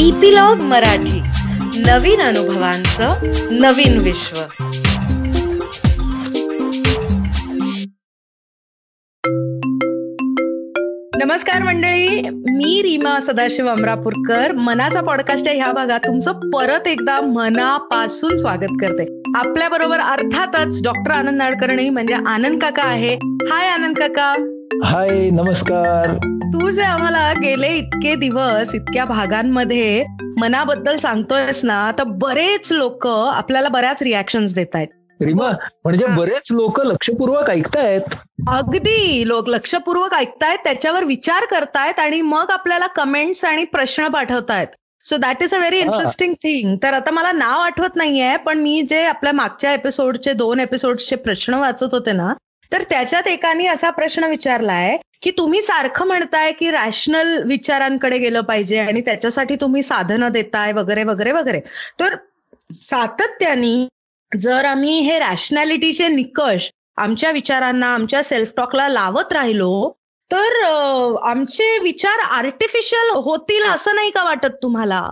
Epilogue Marathi, नवीन अनुभवांचं नवीन विश्व. नमस्कार मंडळी, मी रीमा सदाशिव अमरापुरकर. मनाचा पॉडकास्टच्या ह्या भागात तुमचं परत एकदा मनापासून स्वागत करते. आपल्या बरोबर अर्थातच डॉक्टर आनंद नड़कर्णी म्हणजे आनंद काका आहे. हाय आनंद काका. हाय, नमस्कार. तू जे आम्हाला गेले इतके दिवस इतक्या भागांमध्ये मनाबद्दल सांगतोयस ना, तर बरेच लोक आपल्याला बऱ्याच रिॲक्शन्स देत आहेत रीमा. म्हणजे बरेच लोक लक्षपूर्वक ऐकतायत. अगदी लोक लक्षपूर्वक ऐकतायत, त्याच्यावर विचार करतायत आणि मग आपल्याला कमेंट्स आणि प्रश्न पाठवतायत. So that is a very interesting thing. तर आता मला नाव आठवत नाहीये, पण मी जे आपल्या मागच्या एपिसोडचे 2 एपिसोडचे प्रश्न वाचत होते ना, तर त्याच्यात एकाने असा प्रश्न विचारलाय की तुम्ही सारखं म्हणताय की रॅशनल विचारांकडे गेलं पाहिजे आणि त्याच्यासाठी तुम्ही साधनं देताय वगैरे वगैरे वगैरे. तर सातत्याने जर आम्ही हे रॅशनॅलिटीचे निकष आमच्या विचारांना, आमच्या सेल्फ टॉकला लावत राहिलो, तर आमचे विचार आर्टिफिशियल होतील असं नाही का वाटत तुम्हाला?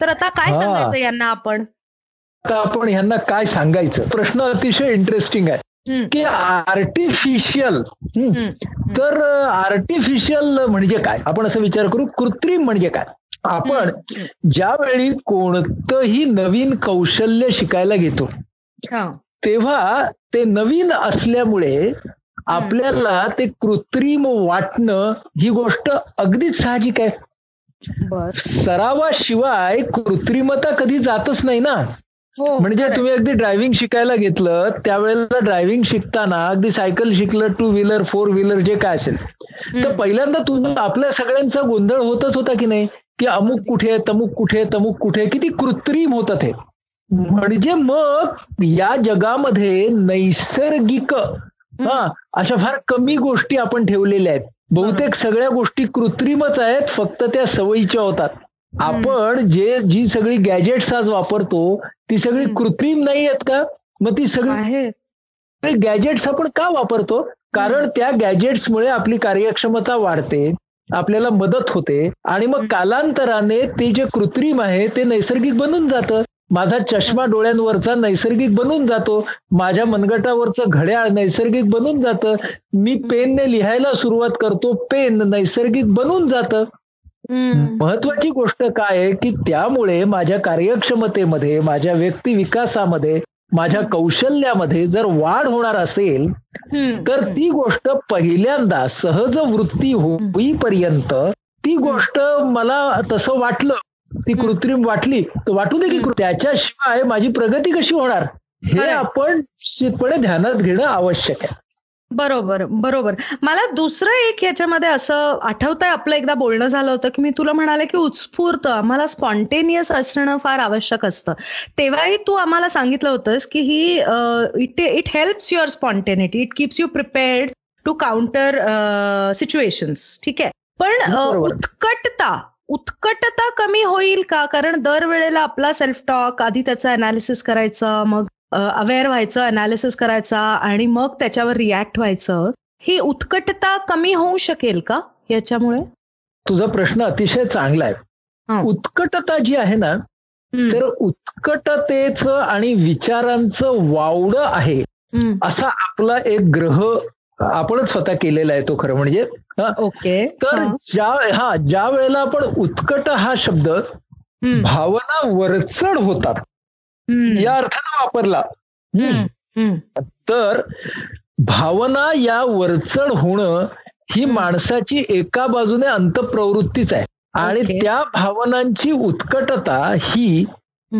तर आता काय सांगायचं यांना? आपण यांना काय सांगायचं? प्रश्न अतिशय इंटरेस्टिंग आहे की आर्टिफिशियल. तर आर्टिफिशियल म्हणजे काय? आपण असं विचार करू, कृत्रिम म्हणजे काय? आपण ज्यावेळी कोणतंही नवीन कौशल्य शिकायला घेतो तेव्हा ते नवीन असल्यामुळे आपल्याला ते कृत्रिम वाटणं ही गोष्ट अगदीच साहजिक आहे. सरावाशिवाय कृत्रिमता कधी जातच नाही ना. म्हणजे तुम्ही अगदी ड्रायव्हिंग शिकायला घेतलं त्यावेळेला ड्रायव्हिंग शिकताना अगदी सायकल शिकलं, 2 व्हीलर 4 व्हीलर जे काय असेल, तर पहिल्यांदा तुम्ही आपल्या सगळ्यांचा गोंधळ होतच होता की नाही, की अमुक कुठे, तमुक कुठे, तमुक कुठे, किती कृत्रिम होतात हे. म्हणजे मग या जगामध्ये नैसर्गिक अशा फार कमी गोष्टी आपण ठेवलेल्या आहेत. बहुतेक सगळ्या गोष्टी कृत्रिमच आहेत, फक्त त्या सवयीच्या होतात. आपण जी सगळी गॅजेट्स आज वापरतो ती सगळी कृत्रिम नाही आहेत का? मग ती सगळी गॅजेट्स आपण का वापरतो? कारण त्या गॅजेट्समुळे आपली कार्यक्षमता वाढते, आपल्याला मदत होते आणि मग कालांतराने ते जे कृत्रिम आहे ते नैसर्गिक बनून जातं. माझा चष्मा डोळ्यांवरचा नैसर्गिक बनून जातो, माझ्या मनगटावरचं घड्याळ नैसर्गिक बनून जातं, मी पेनने लिहायला सुरुवात करतो, पेन नैसर्गिक बनून जातं. महत्वाची गोष्ट काय आहे की त्यामुळे माझ्या कार्यक्षमतेमध्ये, माझ्या व्यक्ती विकासामध्ये, माझ्या कौशल्यामध्ये जर वाढ होणार असेल तर ती गोष्ट पहिल्यांदा सहज वृत्ती होईपर्यंत ती गोष्ट मला तसं वाटलं, ती कृत्रिम वाटली तर वाटू दे की त्याच्याशिवाय माझी प्रगती कशी होणार, हे आपण निश्चितपणे ध्यानात घेणं आवश्यक आहे. बरोबर बरोबर. मला दुसरं एक याच्यामध्ये असं आठवतंय, आपलं एकदा बोलणं झालं होतं की मी तुला म्हणाले की उत्स्फूर्त, आम्हाला स्पॉन्टेनियस असणं फार आवश्यक असतं. तेव्हाही तू आम्हाला सांगितलं होतंस की it helps your spontaneity, it keeps you prepared to counter situations. ठीक आहे, पण उत्कटता कमी होईल का? कारण दरवेळेला आपला सेल्फ टॉक, आधी त्याचं अनालिसिस करायचं, मग अवेअर व्हायचं, अनालिसिस करायचा आणि मग त्याच्यावर रिॲक्ट व्हायचं, ही उत्कटता कमी होऊ शकेल का याच्यामुळे? तुझा प्रश्न अतिशय चांगला आहे. उत्कटता जी आहे ना, तर उत्कटतेच आणि विचारांचं वावड आहे असा आपला एक ग्रह आपण स्वतः केलेला आहे तो, खरं म्हणजे. ओके. तर ज्या वेळेला आपण उत्कट हा शब्द भावना वरचढ होतात या अर्थानं वापरला, तर भावना या वरचढ होणं ही माणसाची एका बाजूने अंतप्रवृत्तीच आहे आणि त्या भावनांची उत्कटता ही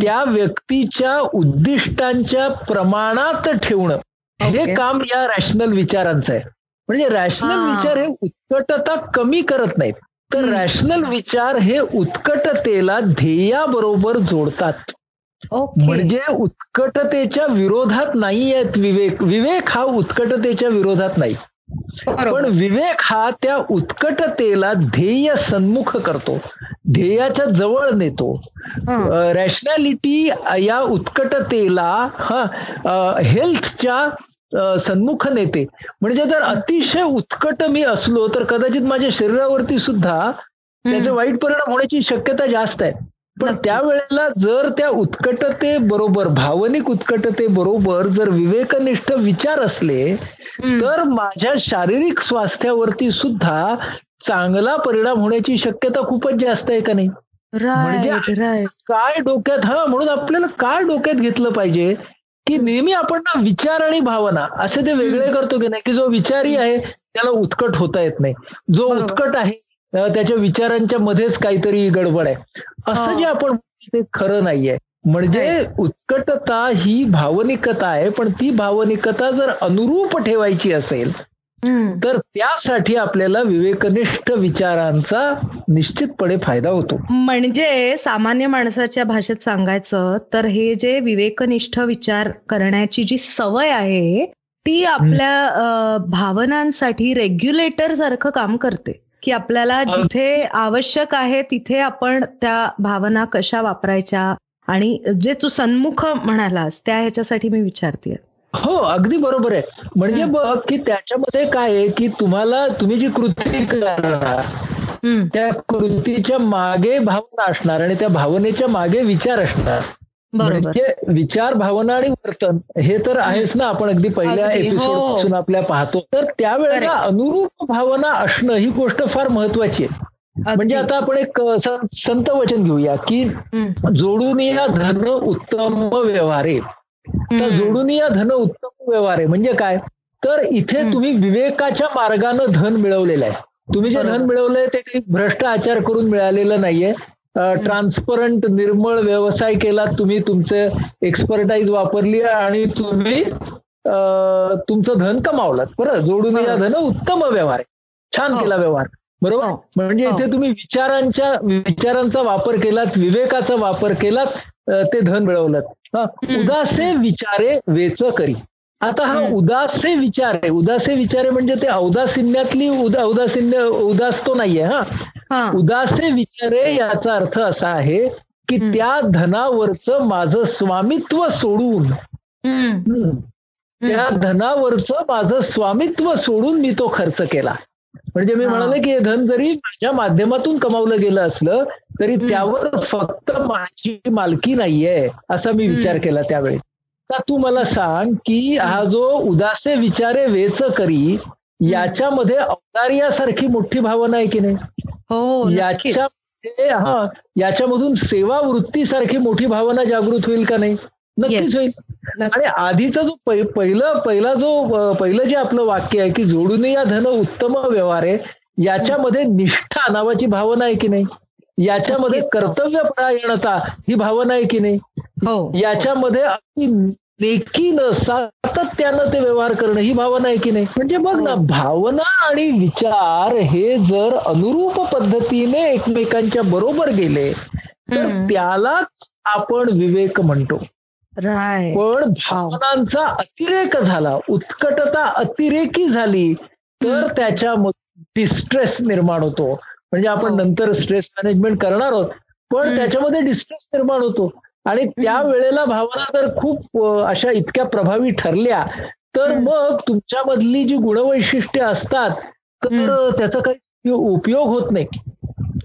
त्या व्यक्तीच्या उद्दिष्टांच्या प्रमाणात ठेवणं हे काम या रॅशनल विचारांचं आहे. म्हणजे रॅशनल विचार हे उत्कटता कमी करत नाहीत, तर रॅशनल विचार हे उत्कटतेला ध्येयाबरोबर जोडतात. म्हणजे उत्कटतेच्या विरोधात नाही आहेत. विवेक हा उत्कटतेच्या विरोधात नाही, पण विवेक हा त्या उत्कटतेला ध्येय सन्मुख करतो, ध्येयाच्या जवळ नेतो. रॅशनॅलिटी या उत्कटतेला हेल्थच्या सन्मुख नेते. म्हणजे जर अतिशय उत्कट मी असलो तर कदाचित माझ्या शरीरावरती सुद्धा त्याचे वाईट परिणाम होण्याची शक्यता जास्त आहे. पण त्यावेळेला जर त्या उत्कटते बरोबर, भावनिक उत्कटते बरोबर जर विवेकनिष्ठ विचार असले तर माझ्या शारीरिक स्वास्थ्यावरती सुद्धा चांगला परिणाम होण्याची शक्यता खूपच जास्त आहे का नाही. म्हणजे काय डोक्यात, हा म्हणून आपल्याला काय डोक्यात घेतलं पाहिजे की नेहमी आपण ना विचार आणि भावना असे ते वेगळे करतो की नाही, की जो विचारी आहे त्याला उत्कट होता येत नाही, जो उत्कट आहे त्याच्या विचारांच्या मध्येच काहीतरी गडबड आहे, असं जे आपण ते खरं नाहीये. म्हणजे उत्कटता ही भावनिकता आहे, पण ती भावनिकता जर अनुरूप ठेवायची असेल तर त्यासाठी आपल्याला विवेकनिष्ठ विचारांचा निश्चितपणे फायदा होतो. म्हणजे सामान्य माणसाच्या भाषेत सांगायचं तर हे जे विवेकनिष्ठ विचार करण्याची जी सवय आहे ती आपल्या भावनांसाठी रेग्युलेटर सारखं काम करते, की आपल्याला जिथे आवश्यक आहे तिथे आपण त्या भावना कशा वापरायच्या. आणि जे तू सन्मुख म्हणालास त्या ह्याच्यासाठी मी विचारते. हो अगदी बरोबर आहे. म्हणजे बघ की त्याच्यामध्ये काय आहे की तुम्हाला, तुम्ही जी कृती करणार त्या कृतीच्या मागे भावना असणार आणि त्या भावनेच्या मागे विचार असणार. बरोबर, विचार, भावना आणि वर्तन हे तर आहेच ना, आपण अगदी पहिल्या एपिसोड पासून आपल्या पाहतो. तर त्यावेळेला अनुरूप भावना असणं ही गोष्ट फार महत्वाची आहे. म्हणजे आता आपण एक संत वचन घेऊया की जोडून या धन उत्तम व्यवहारे. तर जोडून या धन उत्तम व्यवहारे म्हणजे काय, तर इथे तुम्ही विवेकाच्या मार्गानं धन मिळवलेलं आहे. तुम्ही जे धन मिळवलंय ते काही भ्रष्ट आचार करून मिळालेलं नाहीये. ट्रान्सपरंट निर्मळ व्यवसाय केला, तुम्ही तुमचे एक्सपर्टाईज वापरली आणि तुम्ही तुमचं धन कमावलं. बरं, जोडून या धन उत्तम व्यवहार, छान केला व्यवहार. बरोबर, म्हणजे इथे तुम्ही विचारांचा वापर केलात, विवेकाचा वापर केलात, ते धन मिळवलं. उदासे विचारे वेच करी. आता हा उदासे विचारे, उदासे विचारे म्हणजे ते औदासिन्यातली औदासिन्य उदास तो नाहीये. हा, उदासे विचारे याचा अर्थ असा आहे की त्या धनावरचं माझं स्वामित्व सोडून, त्या धनावरचं माझं स्वामित्व सोडून मी तो खर्च केला. म्हणजे मी म्हणाले की हे धन जरी माझ्या माध्यमातून कमावलं गेलं असलं तरी त्यावर फक्त माझी मालकी नाहीये, असा मी विचार केला त्यावेळी. तर तू मला सांग की हा जो उदासे विचारे वेच करी याच्यामध्ये औदार्यासारखी मोठी भावना आहे की नाही. हो, याच्यामध्ये हा याच्यामधून सेवा वृत्तीसारखी मोठी भावना जागृत होईल का नाही. नक्कीच होईल. आणि आधीचा जो पहिलं जे आपलं वाक्य आहे की जोडून या धन उत्तम व्यवहार आहे, याच्यामध्ये निष्ठा नावाची भावना आहे की नाही, याच्यामध्ये कर्तव्यपरायणता ही भावना आहे की नाही, याच्यामध्ये अगदी नेकीनं सातत्यानं ते व्यवहार करणं ही भावना आहे की नाही. म्हणजे बघ ना, भावना आणि विचार हे जर अनुरूप पद्धतीने एकमेकांच्या बरोबर गेले तर त्यालाच आपण विवेक म्हणतो. पण भावनांचा अतिरेक झाला, उत्कटता अतिरेकी झाली तर त्याच्यामध्ये डिस्ट्रेस निर्माण होतो. म्हणजे आपण नंतर स्ट्रेस मॅनेजमेंट करणार आहोत, पण त्याच्यामध्ये डिस्ट्रेस निर्माण होतो. आणि त्यावेळेला भावना जर खूप अशा इतक्या प्रभावी ठरल्या तर मग तुमच्यामधली जी गुणवैशिष्ट्ये असतात तर त्याचा काही उपयोग होत नाही.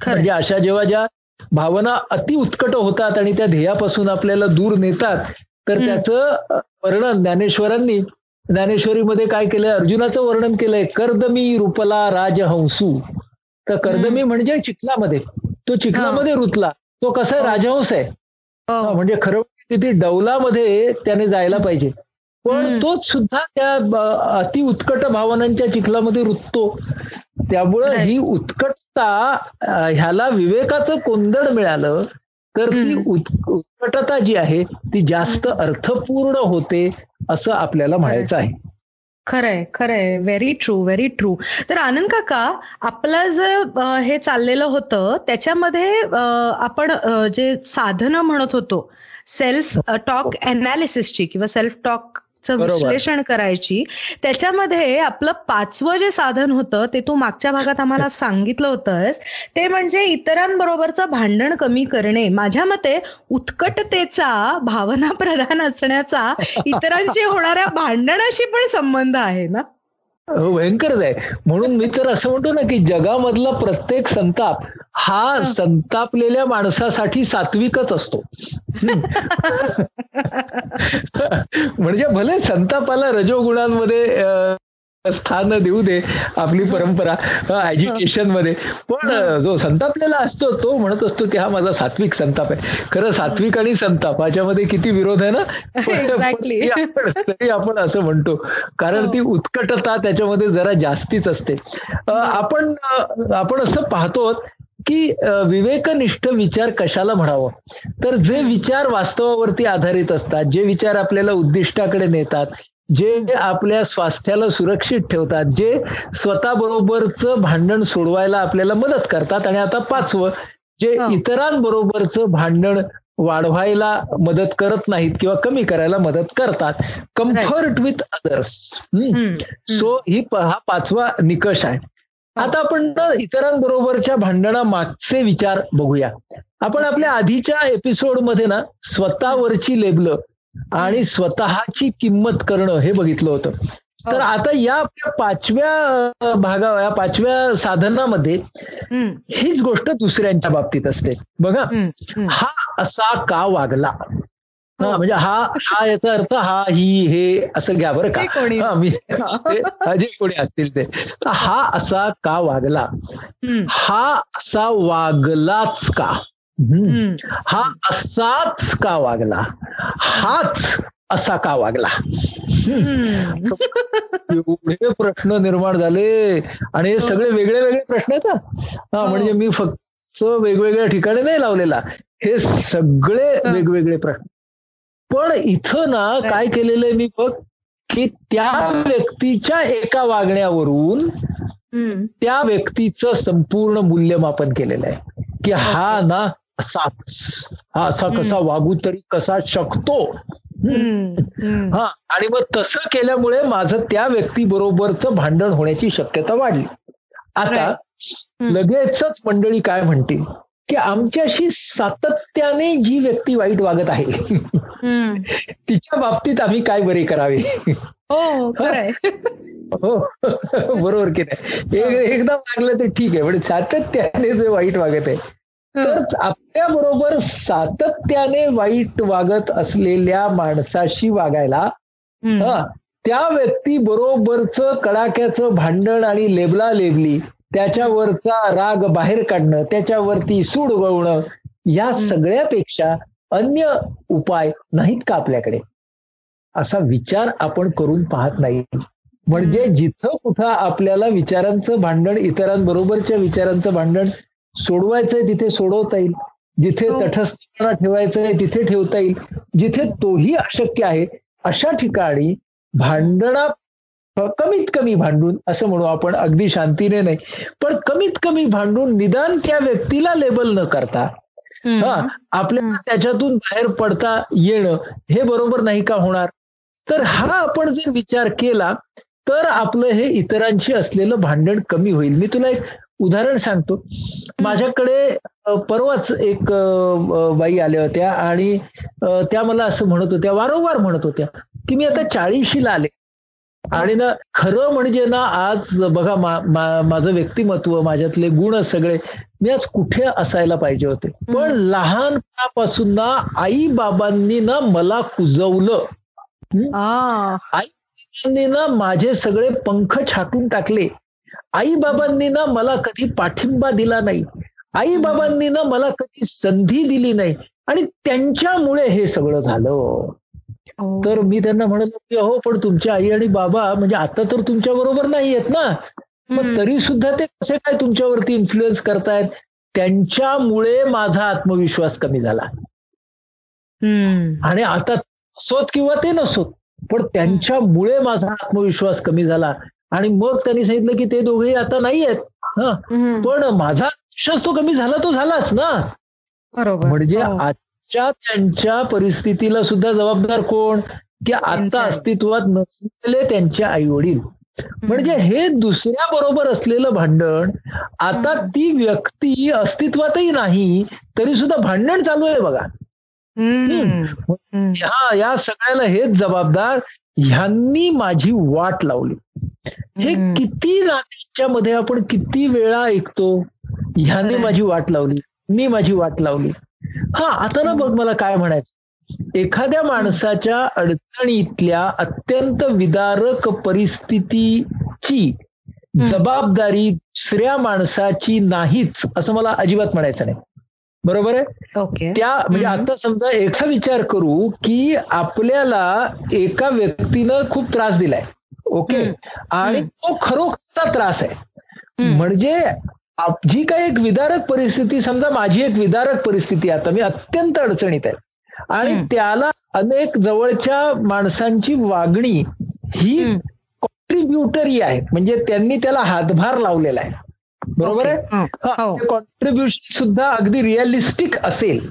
म्हणजे अशा जेव्हा ज्या भावना अति उत्कट होतात आणि त्या ध्येयापासून आपल्याला दूर नेतात तर त्याचं वर्णन ज्ञानेश्वरांनी ज्ञानेश्वरीमध्ये काय केलंय, अर्जुनाचं वर्णन केलंय. कर्दमी रुपला राजहंसू. तर कर्दमी म्हणजे चिखलामध्ये, तो चिखलामध्ये रुतला, तो कसा आहे, राजहंस आहे. म्हणजे खरं तिथे डौलामध्ये त्याने जायला पाहिजे, पण तोच सुद्धा त्या अति उत्कट भावनांच्या चिखलामध्ये रुततो. त्यामुळं ही उत्कटता, ह्याला विवेकाचं कोंदण मिळालं तर ती उत्कटता जी आहे ती जास्त अर्थपूर्ण होते, असं आपल्याला म्हणायचं आहे. खरंय, खरंय, व्हेरी ट्रू, व्हेरी ट्रू. तर आनंद काका, आपलं जे हे चाललेलं होतं त्याच्यामध्ये आपण जे साधनं म्हणत होतो सेल्फ टॉक अनालिसिसची किंवा सेल्फ टॉक विश्लेषण करायची, त्याच्यामध्ये आपलं पाचवं जे साधन होतं ते तू मागच्या भागात आम्हाला सांगितलं होतंस, ते म्हणजे इतरांबरोबरचं भांडण कमी करणे. माझ्या मते उत्कटतेचा, भावना प्रधान असण्याचा इतरांशी होणाऱ्या भांडणाशी पण संबंध आहे ना. भयंकरच आहे. म्हणून मी तर असं म्हणतो ना की जगामधला प्रत्येक संताप हा संतापलेल्या माणसासाठी सात्विकच असतो. म्हणजे भले संतापाला रजोगुणांमध्ये स्थान देऊ दे आपली परंपरा एज्युकेशन मध्ये, पण जो संतापलेला असतो तो म्हणत असतो की हा माझा सात्विक संताप आहे. खरं सात्विक आणि संताप ह्याच्यामध्ये किती विरोध आहे ना, तरी आपण असं म्हणतो, कारण ती उत्कटता त्याच्यामध्ये जरा जास्तीच असते. आपण असं पाहतो की विवेकनिष्ठ विचार कशाला म्हणावं, तर जे विचार वास्तवावरती आधारित असतात, जे विचार आपल्याला उद्दिष्टाकडे नेतात, जे आपल्या स्वास्थ्याला सुरक्षित ठेवतात, जे स्वतःबरोबरचं भांडण सोडवायला आपल्याला मदत करतात, आणि आता पाचवं, जे इतरांबरोबरचं भांडण वाढवायला मदत करत नाहीत किंवा कमी करायला मदत करतात. Comfort with others. सो हा पाचवा निकष आहे. आता आपण इतरांबरोबरच्या भांडणामागचे विचार बघूया. आपण आपल्या आधीच्या एपिसोडमध्ये ना स्वतःवरची लेबलं आणि स्वतःची किंमत करणं हे बघितलं होतं. तर आता या आपल्या पाचव्या भागाव्या पाचव्या साधनामध्ये हीच गोष्ट दुसऱ्यांच्या बाबतीत असते. बघा, हा असा का वागला, म्हणजे हा हा याचा अर्थ हा ही हे असं घ्या बरं का, मी जे कोणी असतील ते, हा असा का वागला, हा असा वागलाच का, हा असाच का वागला, हाच असा का वागला, एवढे प्रश्न निर्माण झाले. आणि हे सगळे वेगळे वेगळे प्रश्न आहेत ना, म्हणजे मी फक्त वेगवेगळ्या ठिकाणी नाही लावलेला, हे सगळे वेगवेगळे प्रश्न. पण इथं ना काय केलेलं आहे मी बघ, की त्या व्यक्तीच्या एका वागण्यावरून त्या व्यक्तीचं संपूर्ण मूल्यमापन केलेलं आहे, की हा ना हा असा कसा वागू तरी कसा शकतो. हा, आणि मग तसं केल्यामुळे माझं त्या व्यक्तीबरोबरचं भांडण होण्याची शक्यता वाढली. आता लगेचच मंडळी काय म्हणतील, की आमच्याशी सातत्याने जी व्यक्ती वाईट वागत आहे तिच्या बाबतीत आम्ही काय बरे करावे. हो हो बरोबर की नाही, एकदा वागलं तर ठीक आहे, पण सातत्याने जे वाईट वागत आहे, तर आपल्या बरोबर सातत्याने वाईट वागत असलेल्या माणसाशी वागायला त्या व्यक्ती बरोबरचं कडाक्याचं भांडण आणि लेबला लेबली, त्याच्यावरचा राग बाहेर काढणं, त्याच्यावरती सूड उगवणं, या सगळ्यापेक्षा अन्य उपाय नाहीत का आपल्याकडे, असा विचार आपण करून पाहत नाही. म्हणजे जिथं कुठं आपल्याला विचारांचं भांडण, इतरांबरोबरच्या विचारांचं भांडण सोडवायचंय तिथे सोडवता येईल, जिथे तटस्थपणा ठेवायचंय तिथे ठेवता येईल, जिथे तोही अशक्य आहे अशा ठिकाणी भांडणा कमीत कमी भांडून, असं म्हणू आपण अगदी शांतीने नाही, पण कमीत कमी भांडून निदान त्या व्यक्तीला लेबल न करता आपल्याला त्याच्यातून बाहेर पडता येणं हे बरोबर नाही का होणार. तर हा आपण जर विचार केला तर आपलं हे इतरांशी असलेलं भांडण कमी होईल. मी तुला एक उदाहरण सांगतो. माझ्याकडे परवाच एक बाई आल्या होत्या आणि त्या मला असं म्हणत होत्या, वारंवार म्हणत होत्या की मी आता 40ला आले आणि ना खरं म्हणजे ना आज बघा माझं व्यक्तिमत्व, माझ्यातले गुण सगळे, मी आज कुठे असायला पाहिजे होते, पण लहानपणापासून ना आई बाबांनी ना मला कुजवलं, आई बाबांनी ना माझे सगळे पंख छाटून टाकले, आई बाबांनी ना मला कधी पाठिंबा दिला नाही, आई बाबांनी ना मला कधी संधी दिली नाही, आणि त्यांच्यामुळे हे सगळं झालं. तर मी त्यांना म्हणालो की हो, पण तुमची आई आणि बाबा म्हणजे आता तर तुमच्या बरोबर नाही आहेत ना, पण तरी सुद्धा ते कसे काय तुमच्यावरती इन्फ्लुएन्स करतायत, त्यांच्यामुळे माझा आत्मविश्वास कमी झाला. आणि आता असोत किंवा ते नसोत, पण त्यांच्यामुळे माझा आत्मविश्वास कमी झाला. आणि मग त्यांनी सांगितलं की ते दोघेही आता नाही आहेत, पण माझा विश्वास तो कमी झाला, तो झालाच ना. बरोबर. म्हणजे आजच्या त्यांच्या परिस्थितीला सुद्धा जबाबदार कोण, की आता अस्तित्वात नसलेले त्यांचे आई वडील. म्हणजे हे दुसऱ्या बरोबर असलेलं भांडण, आता ती व्यक्ती अस्तित्वातही नाही तरी सुद्धा भांडण चालू आहे बघा. या सगळ्याला हेच जबाबदार, ह्यांनी माझी वाट लावली. हे किती नात्यांच्या मध्ये आपण किती वेळा ऐकतो ह्याने माझी वाट लावली, मी माझी वाट लावली. हा, आता ना बघ मला काय म्हणायचं, एखाद्या माणसाच्या अडचणीतल्या अत्यंत विदारक परिस्थितीची जबाबदारी दुसऱ्या माणसाची नाहीच असं मला अजिबात म्हणायचं नाही. बरोबर आहे. ओके. त्या म्हणजे आता समजा एका विचार करू की आपल्याला एका व्यक्तीनं खूप त्रास दिलाय. ओके. आणि तो खरोखरचा त्रास आहे. म्हणजे जी काही एक विदारक परिस्थिती, समजा माझी एक विदारक परिस्थिती, आता मी अत्यंत अडचणीत आहे आणि त्याला अनेक जवळच्या माणसांची वागणी ही कॉन्ट्रिब्युटरी आहे, म्हणजे त्यांनी त्याला हातभार लावलेला आहे. बरोबर आहे. कॉन्ट्रिब्युशन सुद्धा अगदी रिअलिस्टिक असेल,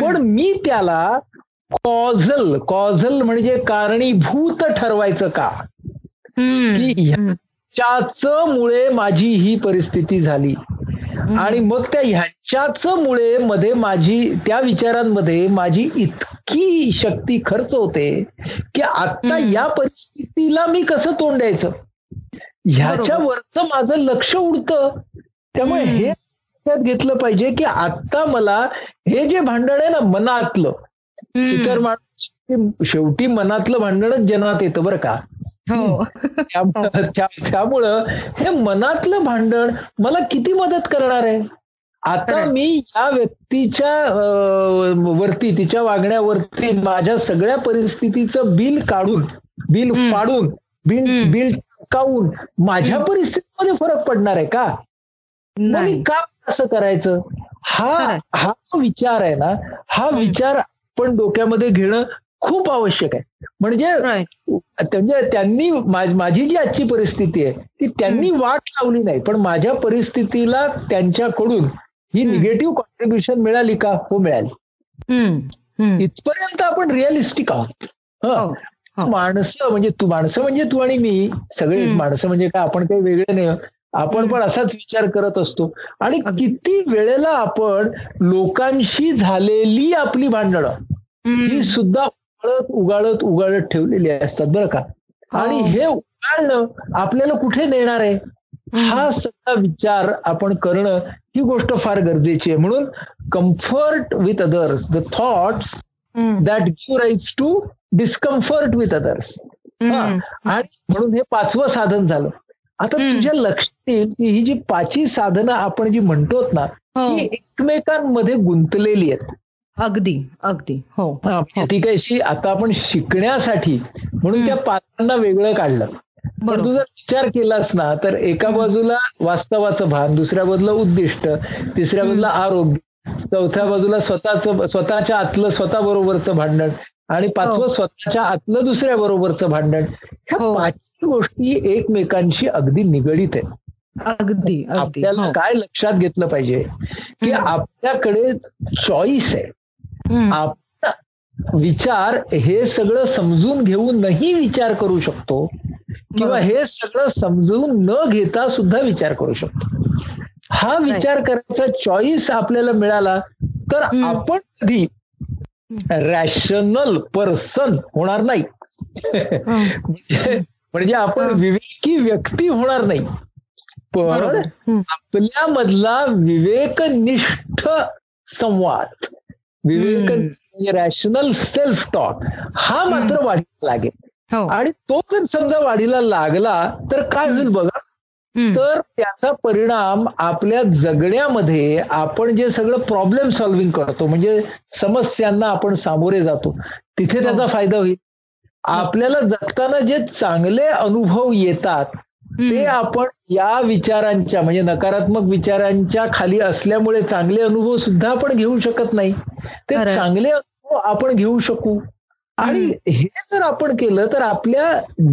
पण मी त्याला कॉझल म्हणजे कारणीभूत ठरवायचं का, की ह्याच्याच मुळे माझी ही परिस्थिती झाली आणि मग त्या ह्याच्याच मुळे मध्ये माझी त्या विचारांमध्ये माझी इतकी शक्ती खर्च होते की आता या परिस्थितीला मी कसं तोंड द्यायचं ह्याच्यावरच माझं लक्ष उडतं. त्यामुळे हे घेतलं पाहिजे की आता मला हे जे भांडण आहे ना मनातलं, इतर माणूस शेवटी मनातलं भांडणच जन्मात येतं बरं का. त्यामुळं हे मनातलं भांडण मला किती मदत करणार आहे. आता मी या व्यक्तीच्या वरती, तिच्या वागण्यावरती माझ्या सगळ्या परिस्थितीचं बिल फाडून काऊन माझ्या परिस्थितीमध्ये फरक पडणार आहे का, नाही का असं करायचं. हा हा जो विचार आहे ना, हा विचार आपण डोक्यामध्ये घेणं खूप आवश्यक आहे. म्हणजे त्यांनी माझी जी आजची परिस्थिती आहे ती त्यांनी वाट लावली नाही, पण माझ्या परिस्थितीला त्यांच्याकडून ही निगेटिव्ह कॉन्ट्रीब्युशन मिळाली का, हो मिळाली. इथपर्यंत आपण रिअलिस्टिक आहोत. माणसं म्हणजे तू आणि मी सगळेच माणसं, म्हणजे काय आपण काही वेगळे नाही, आपण पण असाच विचार करत असतो. आणि किती वेळेला आपण लोकांशी झालेली आपली भांडणं ही सुद्धा उगाळत ठेवलेली असतात बरं का. आणि हे उगाळणं आपल्याला कुठे नेणार आहे, हा सगळा विचार आपण करणं ही गोष्ट फार गरजेची आहे. म्हणून comfort with others, the thoughts that give rise to discomfort with others. आणि म्हणून हे पाचवं साधन झालं. आता तुझ्या लक्षात येईल की ही जी पाचवी साधनं आपण जी म्हणतो ना, ही एकमेकांमध्ये गुंतलेली आहेत. अगदी अगदी. हो. ती कशी आता आपण शिकण्यासाठी म्हणून त्या पात्रांना वेगळं काढलं, पण तुझा विचार केलास ना तर एका बाजूला वास्तवाचं भान, दुसऱ्या बाजूला उद्दिष्ट, तिसऱ्या बाजूला आरोग्य, चौथ्या बाजूला स्वतःच्या आतलं स्वतः बरोबरचं भांडण आणि पाचवं स्वतःच्या आतलं दुसऱ्या बरोबरचं भांडण. ह्या पाचही गोष्टी एकमेकांशी अगदी निगडीत आहेत. अगदी. आपल्याला काय लक्षात घेतलं पाहिजे की आपल्याकडे चॉईस आहे. आपण विचार हे सगळं समजून घेऊनही विचार करू शकतो किंवा हे सगळं समजून न घेता सुद्धा विचार करू शकतो. हा विचार करायचा चॉईस आपल्याला मिळाला तर आपण कधी रॅशनल पर्सन होणार नाही, म्हणजे आपण विवेकी व्यक्ती होणार नाही, पण आपल्यामधला विवेकनिष्ठ संवाद, विवेक रॅशनल सेल्फ टॉक हा मात्र वाढीला लागेल. आणि तो जर समजा वाढीला लागला तर काय होईल बघा, तर त्याचा परिणाम आपल्या जगण्यामध्ये आपण जे सगळं प्रॉब्लेम सॉल्व्हिंग करतो, म्हणजे समस्यांना आपण सामोरे जातो, तिथे त्याचा फायदा होईल. आपल्याला जगताना जे चांगले अनुभव येतात ते आपण या विचारांच्या, म्हणजे नकारात्मक विचारांच्या खाली असल्यामुळे चांगले अनुभव सुद्धा आपण घेऊ शकत नाही, ते चांगले अनुभव आपण घेऊ शकू. आणि हे जर आपण केलं तर आपल्या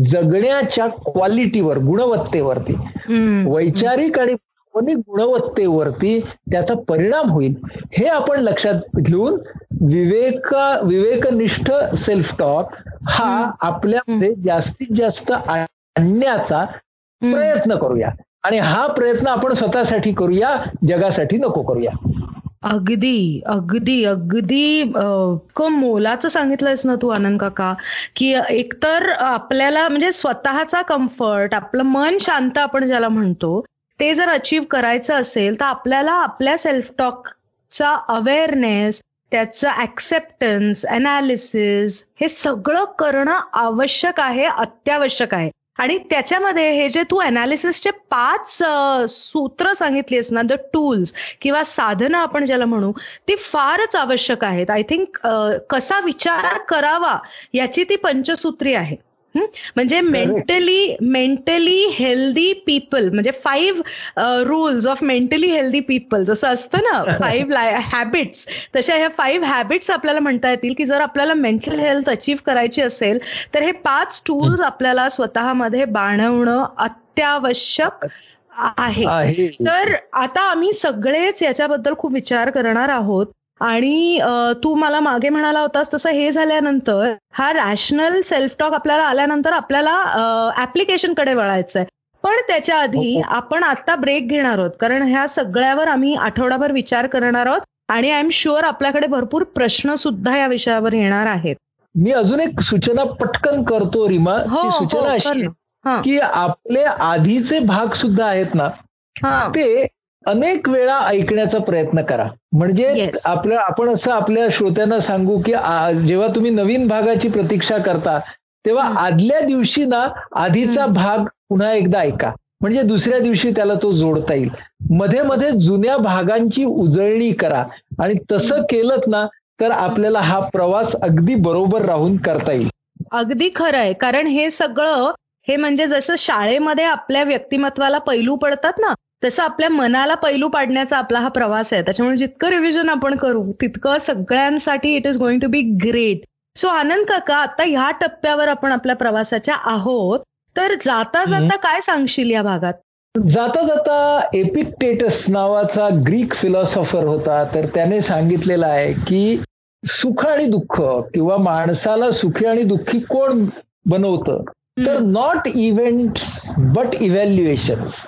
जगण्याच्या क्वालिटीवर, गुणवत्तेवरती, वैचारिक आणि भावनिक गुणवत्तेवरती त्याचा परिणाम होईल. हे आपण लक्षात घेऊन विवेकनिष्ठ सेल्फ टॉक हा आपल्यामध्ये जास्तीत जास्त आणण्याचा प्रयत्न करूया. आणि हा प्रयत्न आपण स्वतःसाठी करूया, जगासाठी नको करूया. अगदी अगदी अगदी. इतकं मोलाचं सांगितलंयस ना तू आनंद काका, की एकतर आपल्याला म्हणजे स्वतःचा कम्फर्ट, आपलं मन शांत आपण ज्याला म्हणतो, ते जर अचीव्ह करायचं असेल तर आपल्याला आपल्या सेल्फ टॉकचा अवेअरनेस, त्याचं ॲक्सेप्टन्स, ॲनालिसिस हे सगळं करणं आवश्यक आहे, अत्यावश्यक आहे. आणि त्याच्यामध्ये हे जे तू ॲनालिसिसचे 5 सूत्र सांगितलीस ना, द टूल्स किंवा साधनं आपण ज्याला म्हणू, ती फारच आवश्यक आहेत. आय थिंक कसा विचार करावा याची ती पंचसूत्री आहे. म्हणजे मेंटली हेल्दी पीपल, म्हणजे 5 rules of mentally healthy people, जसं असतं ना 5 हॅबिट्स, तशा ह्या 5 हॅबिट्स आपल्याला म्हणता येतील की जर आपल्याला मेंटल हेल्थ अचीव्ह करायची असेल तर हे 5 टूल्स आपल्याला स्वतःमध्ये बाणवणं अत्यावश्यक आहे. तर आता आम्ही सगळेच याच्याबद्दल खूप विचार करणार आहोत. आणि तू मला मागे म्हणाला होतास तसं हे झाल्यानंतर, हा रॅशनल सेल्फ टॉक आपल्याला आल्यानंतर आपल्याला ऍप्लिकेशन कडे वळायचं आहे. पण त्याच्या आधी आपण आता ब्रेक घेणार आहोत, कारण ह्या सगळ्यावर आम्ही आठवडाभर विचार करणार आहोत आणि आय एम शुअर आपल्याकडे भरपूर प्रश्न सुद्धा या विषयावर येणार आहेत. मी अजून एक सूचना पटकन करतो रीमा. ही सूचना अशी की आपले आधीचे भाग सुद्धा आहेत ना, ते अनेक वेळा ऐकण्याचा प्रयत्न करा. म्हणजे आपण असं आपल्या श्रोत्यांना सांगू की जेव्हा तुम्ही नवीन भागाची प्रतीक्षा करता तेव्हा आदल्या दिवशी ना आधीचा भाग पुन्हा एकदा ऐका, म्हणजे दुसऱ्या दिवशी त्याला तो जोडता येईल. मध्ये मध्ये जुन्या भागांची उजळणी करा आणि तसं केलं ना तर आपल्याला हा प्रवास अगदी बरोबर राहून करता येईल. अगदी खरं आहे, कारण हे सगळं हे म्हणजे जसं शाळेमध्ये आपल्या व्यक्तिमत्वाला पैलू पडतात ना, तसं आपल्या मनाला पैलू पाडण्याचा आपला हा प्रवास आहे. त्याच्यामुळे जितकं रिव्हिजन आपण करू तितकं सगळ्यांसाठी it is going to be great. So Anand काका, आता ह्या टप्प्यावर आपण आपल्या प्रवासाच्या आहोत, तर जाता जाता काय सांगशील या भागात? जाता जाता एपिक्टेटस नावाचा ग्रीक फिलॉसॉफर होता, तर त्याने सांगितलेलं आहे की सुख आणि दुःख किंवा माणसाला सुखी आणि दुःखी कोण बनवतं, तर not events but evaluations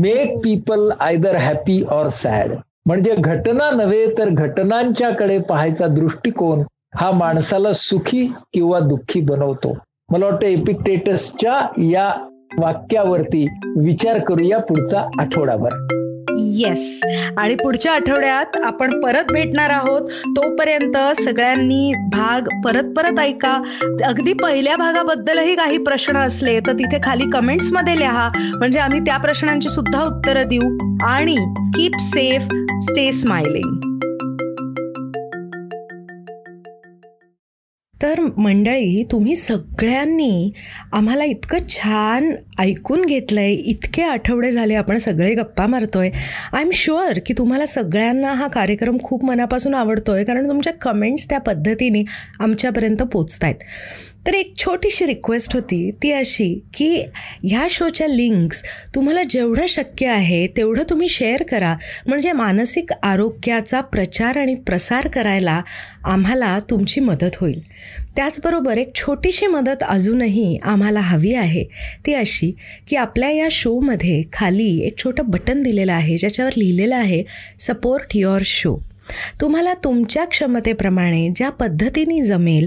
make people either happy or sad. म्हणजे घटना नव्हे तर घटनांच्याकडे पाहायचा दृष्टिकोन हा माणसाला सुखी किंवा दुःखी बनवतो. मला वाटतं एपिक्टेटसच्या या वाक्यावरती विचार करूया पुढचा आठवडाभर. येस, आणि पुढच्या आठवड्यात आपण परत भेटणार आहोत. तोपर्यंत सगळ्यांनी भाग परत परत ऐका. अगदी पहिल्या भागाबद्दलही काही प्रश्न असले तर तिथे खाली कमेंट्समध्ये लिहा, म्हणजे आम्ही त्या प्रश्नांची सुद्धा उत्तरं देऊ. आणि कीप सेफ, स्टे स्माइलिंग. तर मंडळी, तुम्ही सगळ्यांनी आम्हाला इतकं छान ऐकून घेतलं आहे. इतके आठवडे झाले आपण सगळे गप्पा मारतो आहे. आय एम शुअर की तुम्हाला सगळ्यांना हा कार्यक्रम खूप मनापासून आवडतो आहे, कारण तुमच्या कमेंट्स त्या पद्धतीने आमच्यापर्यंत पोचत आहेत. तर एक छोटीशी रिक्वेस्ट होती, ती अशी की ह्या शोच्या लिंक्स तुम्हाला जेवढं शक्य आहे तेवढं तुम्ही शेअर करा, म्हणजे मानसिक आरोग्याचा प्रचार आणि प्रसार करायला आम्हाला तुमची मदत होईल. त्याचबरोबर एक छोटीशी मदत अजूनही आम्हाला हवी आहे, ती अशी की आपल्या या शोमध्ये खाली एक छोटं बटन दिलेलं आहे ज्याच्यावर लिहिलेलं आहे सपोर्ट युअर शो. तुम्हाला तुमच्या क्षमतेप्रमाणे ज्या पद्धतीने जमेल,